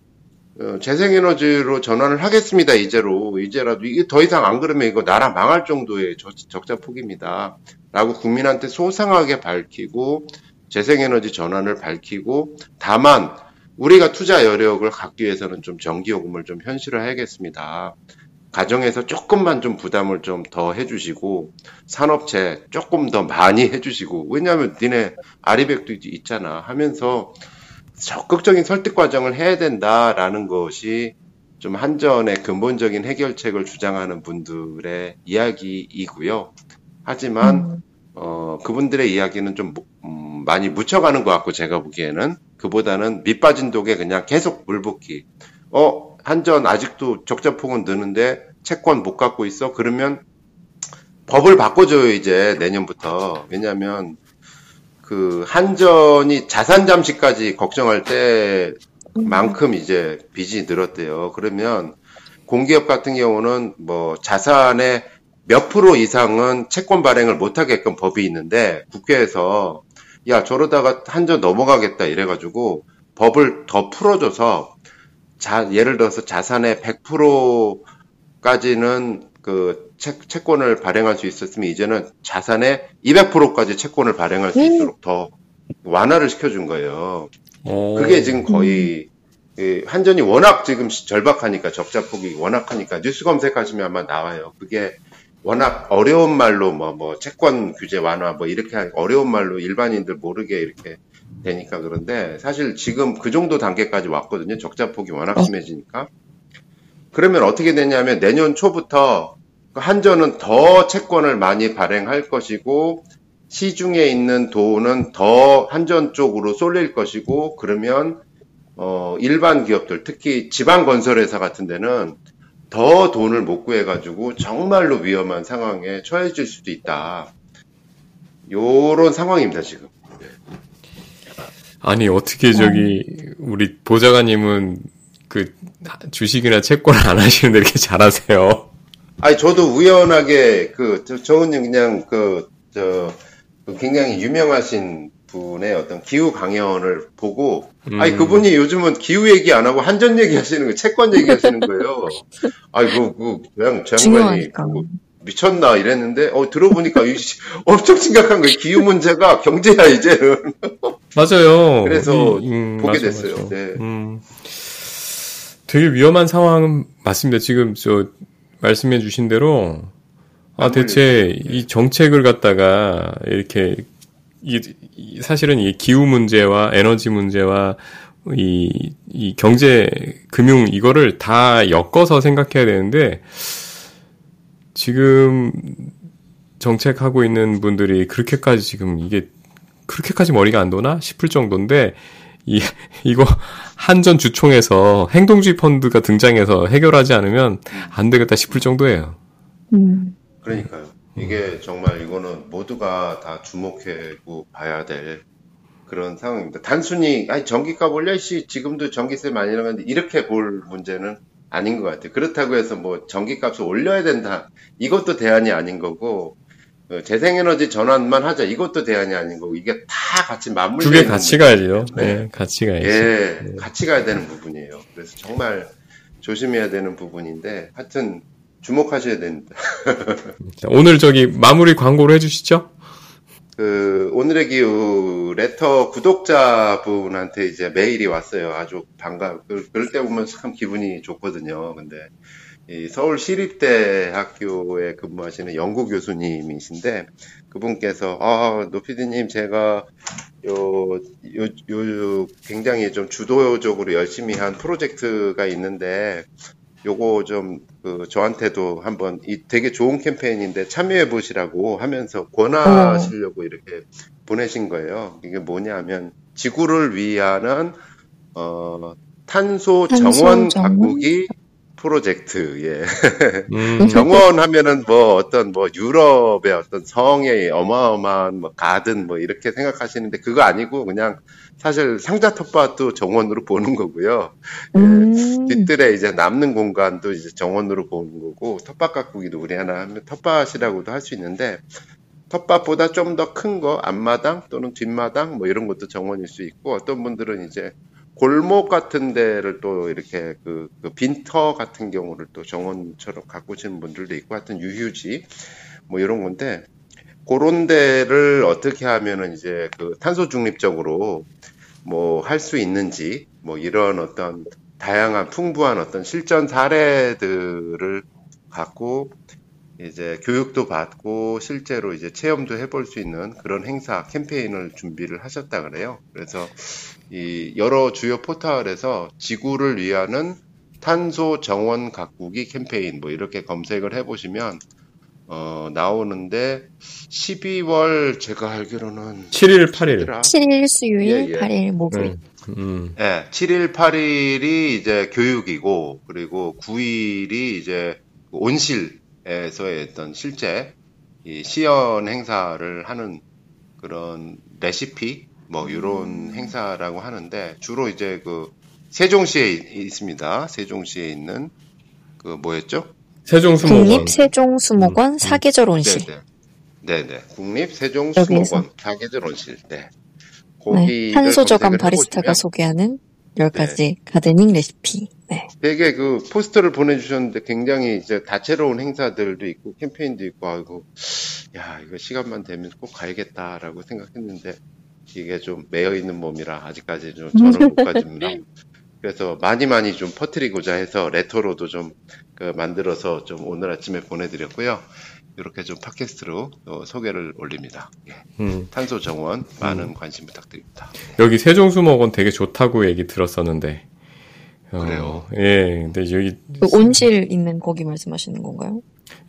재생에너지로 전환을 하겠습니다. 이제로 이제라도 이게 더 이상 안 그러면 이거 나라 망할 정도의 적자 폭입니다. 라고 국민한테 소상하게 밝히고 재생에너지 전환을 밝히고 다만 우리가 투자 여력을 갖기 위해서는 좀 전기요금을 좀 현실화해야겠습니다. 가정에서 조금만 좀 부담을 좀 더 해주시고 산업체 조금 더 많이 해주시고 왜냐하면 니네 아리백도 있잖아 하면서 적극적인 설득 과정을 해야 된다라는 것이 좀 한전의 근본적인 해결책을 주장하는 분들의 이야기이고요. 하지만 어, 그분들의 이야기는 좀 음, 많이 묻혀가는 것 같고 제가 보기에는 그보다는 밑빠진 독에 그냥 계속 물붓기. 어? 한전 아직도 적자폭은 느는데 채권 못 갖고 있어? 그러면 법을 바꿔줘요 이제 내년부터. 왜냐하면 그 한전이 자산 잠식까지 걱정할 때만큼 이제 빚이 늘었대요. 그러면 공기업 같은 경우는 뭐 자산의 몇 프로 이상은 채권 발행을 못하게끔 법이 있는데 국회에서 야 저러다가 한전 넘어가겠다 이래가지고 법을 더 풀어줘서 자, 예를 들어서 자산의 백 퍼센트까지는 그 채, 채권을 발행할 수 있었으면 이제는 자산의 이백 퍼센트까지 채권을 발행할 수 있도록 더 완화를 시켜준 거예요. 오. 그게 지금 거의 음. 한전이 워낙 지금 절박하니까 적자폭이 워낙하니까 뉴스 검색하시면 아마 나와요. 그게 워낙 어려운 말로 뭐, 뭐 채권 규제 완화 뭐 이렇게 어려운 말로 일반인들 모르게 이렇게 되니까 그런데 사실 지금 그 정도 단계까지 왔거든요. 적자폭이 워낙 심해지니까. 그러면 어떻게 되냐면 내년 초부터 한전은 더 채권을 많이 발행할 것이고 시중에 있는 돈은 더 한전 쪽으로 쏠릴 것이고 그러면 어 일반 기업들 특히 지방건설회사 같은 데는 더 돈을 못 구해가지고 정말로 위험한 상황에 처해질 수도 있다. 요런 상황입니다 지금. 아니 어떻게 저기 우리 보좌관님은 그 주식이나 채권을 안 하시는데 이렇게 잘하세요? 아니 저도 우연하게 그 저는 그냥 그 저 굉장히 유명하신 분의 어떤 기후 강연을 보고 음. 아니 그분이 요즘은 기후 얘기 안 하고 한전 얘기하시는 거, 채권 얘기하시는 거예요. 아니 그그 그냥 장관이 미쳤나 이랬는데 어 들어보니까 엄청 심각한 거예요. 기후 문제가 경제야 이제는. 맞아요. 그래서 음, 음, 보게 맞아, 됐어요. 맞아. 네. 음, 되게 위험한 상황은 맞습니다. 지금 저 말씀해 주신 대로 아 대체 네. 이 정책을 갖다가 이렇게 이, 이 사실은 이 기후 문제와 에너지 문제와 이, 이 경제 금융 이거를 다 엮어서 생각해야 되는데 지금 정책하고 있는 분들이 그렇게까지 지금 이게 그렇게까지 머리가 안 도나 싶을 정도인데 이 이거 한전 주총에서 행동주의 펀드가 등장해서 해결하지 않으면 안 되겠다 싶을 정도예요. 음. 그러니까요. 이게 정말 이거는 모두가 다 주목해고 봐야 될 그런 상황입니다. 단순히 아니 전기값 올려 씨 지금도 전기세 많이 나가는데 이렇게 볼 문제는 아닌 것 같아요. 그렇다고 해서 뭐 전기값을 올려야 된다. 이것도 대안이 아닌 거고 재생에너지 전환만 하자. 이것도 대안이 아닌 거고 이게 다 같이 맞물려 두 개 같이 가야죠. 네. 네, 같이 가야죠. 예, 네. 같이 가야 되는 부분이에요. 그래서 정말 조심해야 되는 부분인데 하여튼 주목하셔야 됩니다. 오늘 저기 마무리 광고를 해주시죠. 그 오늘의 기후 레터 구독자분한테 이제 메일이 왔어요. 아주 반가. 그럴 때 보면 참 기분이 좋거든요. 근데 이 서울 시립대학교에 근무하시는 연구 교수님이신데 그분께서 아, 노피디님 제가 요, 요, 요 굉장히 좀 주도적으로 열심히 한 프로젝트가 있는데 요거 좀 그 저한테도 한번 이 되게 좋은 캠페인인데 참여해 보시라고 하면서 권하시려고 어. 이렇게 보내신 거예요. 이게 뭐냐 하면 지구를 위한 어, 탄소, 탄소 정원, 정원 바꾸기 프로젝트. 예. 음. 정원 하면은 뭐 어떤 뭐 유럽의 어떤 성의 어마어마한 뭐 가든 뭐 이렇게 생각하시는데 그거 아니고 그냥 사실 상자 텃밭도 정원으로 보는 거고요. 예. 음. 뒷뜰에 이제 남는 공간도 이제 정원으로 보는 거고 텃밭 가꾸기도 우리 하나 하면 텃밭이라고도 할 수 있는데 텃밭보다 좀 더 큰 거 앞마당 또는 뒷마당 뭐 이런 것도 정원일 수 있고 어떤 분들은 이제 골목 같은 데를 또 이렇게 그, 그 빈터 같은 경우를 또 정원처럼 가꾸시는 분들도 있고 하여튼 유휴지 뭐 이런 건데 그런 데를 어떻게 하면은 이제 그 탄소 중립적으로 뭐 할 수 있는지 뭐 이런 어떤 다양한 풍부한 어떤 실전 사례들을 갖고 이제 교육도 받고 실제로 이제 체험도 해볼 수 있는 그런 행사 캠페인을 준비를 하셨다 그래요. 그래서 이 여러 주요 포털에서 지구를 위하는 탄소 정원 가꾸기 캠페인 뭐 이렇게 검색을 해보시면 어 나오는데 십이월 제가 알기로는 칠일 팔일 칠일 수요일 예, 예. 팔일 목요일 음, 음. 예, 칠일 팔일이 이제 교육이고 그리고 구일이 이제 온실에서의 어떤 실제 이 시연 행사를 하는 그런 레시피 뭐, 이런 행사라고 하는데, 주로 이제 그, 세종시에 있습니다. 세종시에 있는, 그, 뭐였죠? 세종수목원. 국립세종수목원 음. 사계절 온실. 네네. 네네. 국립세종수목원 사계절 온실. 네. 네. 탄소저감 바리스타가 소개하는 열 가지 네. 가드닝 레시피. 네. 되게 그, 포스터를 보내주셨는데, 굉장히 이제 다채로운 행사들도 있고, 캠페인도 있고, 아이고, 야, 이거 시간만 되면 꼭 가야겠다라고 생각했는데, 이게 좀 매여있는 몸이라 아직까지 좀 저를 못 가집니다. 그래서 많이 많이 좀 퍼뜨리고자 해서 레토로도 좀 그 만들어서 좀 오늘 아침에 보내드렸고요. 이렇게 좀 팟캐스트로 어 소개를 올립니다. 예. 음. 탄소 정원 많은 음. 관심 부탁드립니다. 여기 세종수목원 되게 좋다고 얘기 들었었는데. 어, 그래요? 예. 근데 여기. 그 온실 있는 거기 말씀하시는 건가요?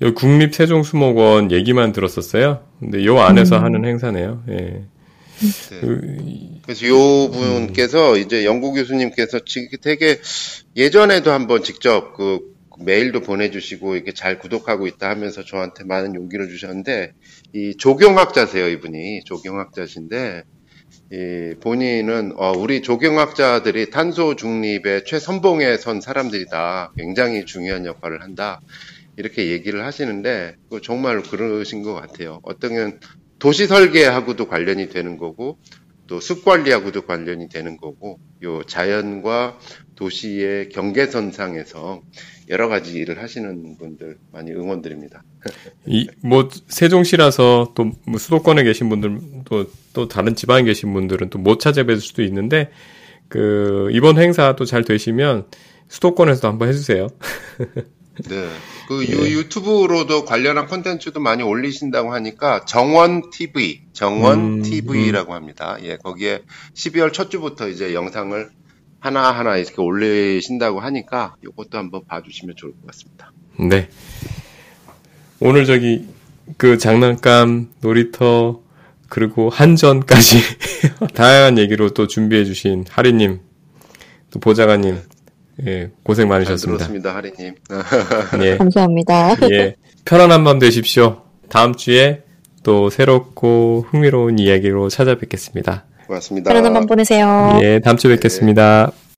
여기 국립세종수목원 얘기만 들었었어요. 근데 요 안에서 음. 하는 행사네요. 예. 네. 그래서 요 분께서 이제 연구 교수님께서 되게 예전에도 한번 직접 그 메일도 보내주시고 이렇게 잘 구독하고 있다 하면서 저한테 많은 용기를 주셨는데 이 조경학자세요 이분이 조경학자신데 이 본인은 어 우리 조경학자들이 탄소 중립의 최선봉에 선 사람들이다 굉장히 중요한 역할을 한다 이렇게 얘기를 하시는데 정말 그러신 것 같아요. 어떤 도시 설계하고도 관련이 되는 거고 또 숲 관리하고도 관련이 되는 거고 요 자연과 도시의 경계선상에서 여러 가지 일을 하시는 분들 많이 응원드립니다. 이 뭐 세종시라서 또 뭐 수도권에 계신 분들 또 또 다른 지방에 계신 분들은 또 못 찾아뵐 수도 있는데 그 이번 행사 또 잘 되시면 수도권에서도 한번 해주세요. 네. 그 예. 유튜브로도 관련한 콘텐츠도 많이 올리신다고 하니까 정원 티비, 정원 음, 티비라고 음. 합니다. 예, 거기에 십이월 첫 주부터 이제 영상을 하나 하나 이렇게 올리신다고 하니까 이것도 한번 봐주시면 좋을 것 같습니다. 네. 오늘 저기 그 장난감, 놀이터 그리고 한전까지 다양한 얘기로 또 준비해주신 하리님, 또 보좌관님. 예, 고생 많으셨습니다. 그렇습니다, 하리님. 예. 감사합니다. 예, 편안한 밤 되십시오. 다음 주에 또 새롭고 흥미로운 이야기로 찾아뵙겠습니다. 고맙습니다. 편안한 밤 보내세요. 예, 다음 주에 뵙겠습니다. 네.